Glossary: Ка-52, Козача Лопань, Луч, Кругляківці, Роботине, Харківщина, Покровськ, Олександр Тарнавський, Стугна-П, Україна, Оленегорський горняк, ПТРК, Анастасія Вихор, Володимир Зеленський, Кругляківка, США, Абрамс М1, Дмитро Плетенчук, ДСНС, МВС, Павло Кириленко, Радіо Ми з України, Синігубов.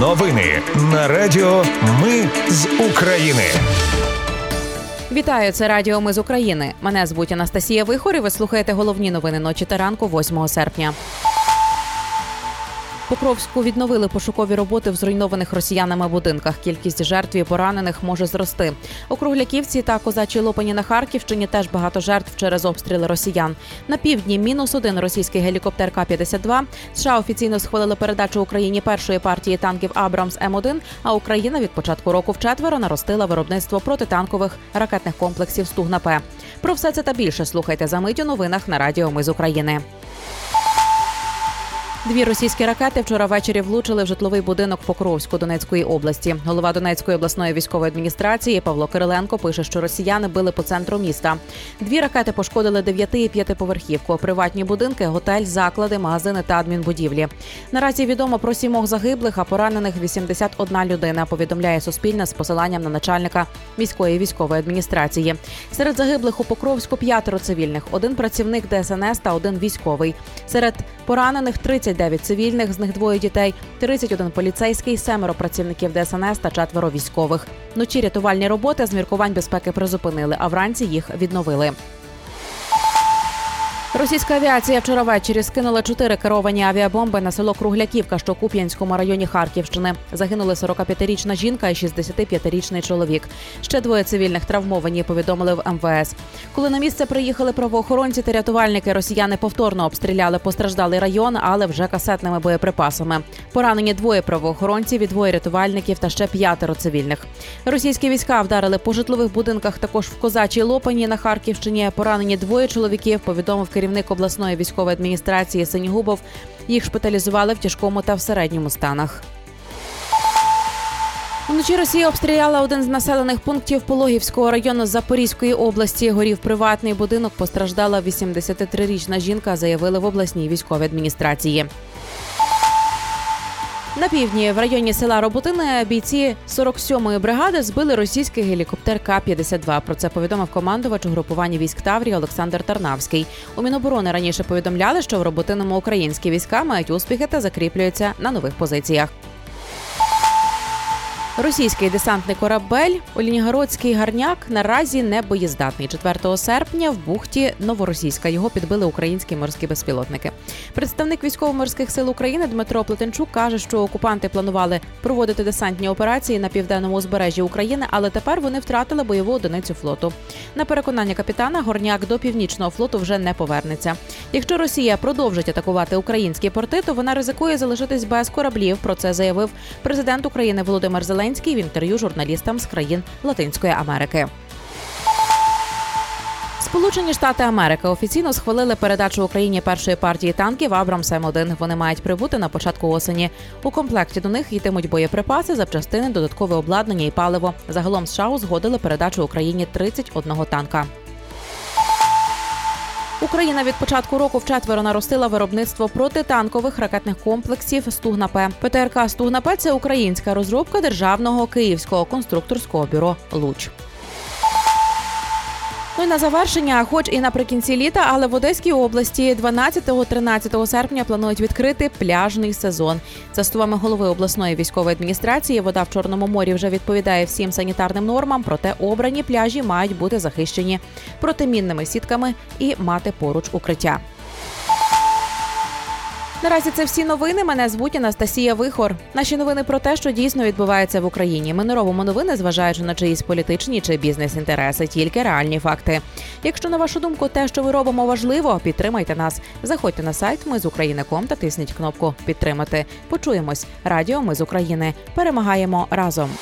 Новини на Радіо Ми з України. Вітаю, це Радіо Ми з України. Мене звуть Анастасія Вихор і ви слухаєте головні новини ночі та ранку 8 серпня. В Покровську відновили пошукові роботи в зруйнованих росіянами будинках. Кількість жертв і поранених може зрости. У Кругляківці та Козачій Лопані на Харківщині теж багато жертв через обстріли росіян. На півдні -1 російський гелікоптер Ка-52. США офіційно схвалили передачу Україні першої партії танків Абрамс М1, а Україна від початку року вчетверо наростила виробництво протитанкових ракетних комплексів «Стугна-П». Про все це та більше слухайте за мить у новинах на Радіо Ми з України. Дві російські ракети вчора ввечері влучили в житловий будинок Покровську Донецької області. Голова Донецької обласної військової адміністрації Павло Кириленко пише, що росіяни били по центру міста. Дві ракети пошкодили 9 і 5-поверхівку, приватні будинки, готель, заклади, магазини та адмінбудівлі. Наразі відомо про 7 загиблих, а поранених 81 людина, повідомляє Суспільне з посиланням на начальника міської військової адміністрації. Серед загиблих у Покровську 5 цивільних, 1 працівник ДСНС та 1 військовий. Серед поранених 39 цивільних, з них 2 дітей, 31 поліцейський, 7 працівників ДСНС та 4 військових. Вночі рятувальні роботи з міркувань безпеки призупинили, а вранці їх відновили. Російська авіація вчора ввечері скинула 4 керовані авіабомби на село Кругляківка, що у Куп'янському районі Харківщини. Загинули 45-річна жінка і 65-річний чоловік. Ще 2 цивільних травмовані, повідомили в МВС. Коли на місце приїхали правоохоронці та рятувальники, росіяни повторно обстріляли постраждалий район, але вже касетними боєприпасами. Поранені 2 правоохоронців і 2 рятувальників та ще 5 цивільних. Російські війська вдарили по житлових будинках також в Козачій Лопані на Харківщині. Поранені 2 чоловіків, повідомив керівник обласної військової адміністрації Синігубов. Їх шпиталізували в тяжкому та в середньому станах. Вночі Росія обстріляла 1 з населених пунктів Пологівського району Запорізької області. Горів приватний будинок, постраждала 83-річна жінка, заявили в обласній військовій адміністрації. На півдні в районі села Роботине бійці 47-ї бригади збили російський гелікоптер Ка-52. Про це повідомив командувач угрупування військ Таврії Олександр Тарнавський. У Міноборони раніше повідомляли, що в Роботиному українські війська мають успіхи та закріплюються на нових позиціях. Російський десантний корабель «Оленегорський горняк» наразі не боєздатний. 4 серпня в бухті Новоросійська його підбили українські морські безпілотники. Представник Військово-морських сил України Дмитро Плетенчук каже, що окупанти планували проводити десантні операції на південному узбережжі України, але тепер вони втратили бойову одиницю флоту. На переконання капітана, горняк до Північного флоту вже не повернеться. Якщо Росія продовжить атакувати українські порти, то вона ризикує залишитись без кораблів. Про це заявив президент України Володимир Зеленський в інтерв'ю журналістам з країн Латинської Америки. Сполучені Штати Америки офіційно схвалили передачу Україні першої партії танків «Абрамс М1». Вони мають прибути на початку осені. У комплекті до них йтимуть боєприпаси, запчастини, додаткове обладнання і паливо. Загалом США узгодили передачу Україні 31 танка. Україна від початку року вчетверо наростила виробництво протитанкових ракетних комплексів «Стугна-П». ПТРК «Стугна-П» – це українська розробка державного київського конструкторського бюро «Луч». Ну і на завершення, хоч і наприкінці літа, але в Одеській області 12-13 серпня планують відкрити пляжний сезон. За словами голови обласної військової адміністрації, вода в Чорному морі вже відповідає всім санітарним нормам, проте обрані пляжі мають бути захищені протимінними сітками і мати поруч укриття. Наразі це всі новини. Мене звуть Анастасія Вихор. Наші новини про те, що дійсно відбувається в Україні. Ми не робимо новини, зважаючи на чиїсь політичні чи бізнес-інтереси, тільки реальні факти. Якщо, на вашу думку, те, що ми робимо, важливо, підтримайте нас. Заходьте на сайт мизукраїна.ком та тисніть кнопку «Підтримати». Почуємось. Радіо Ми з України. Перемагаємо разом.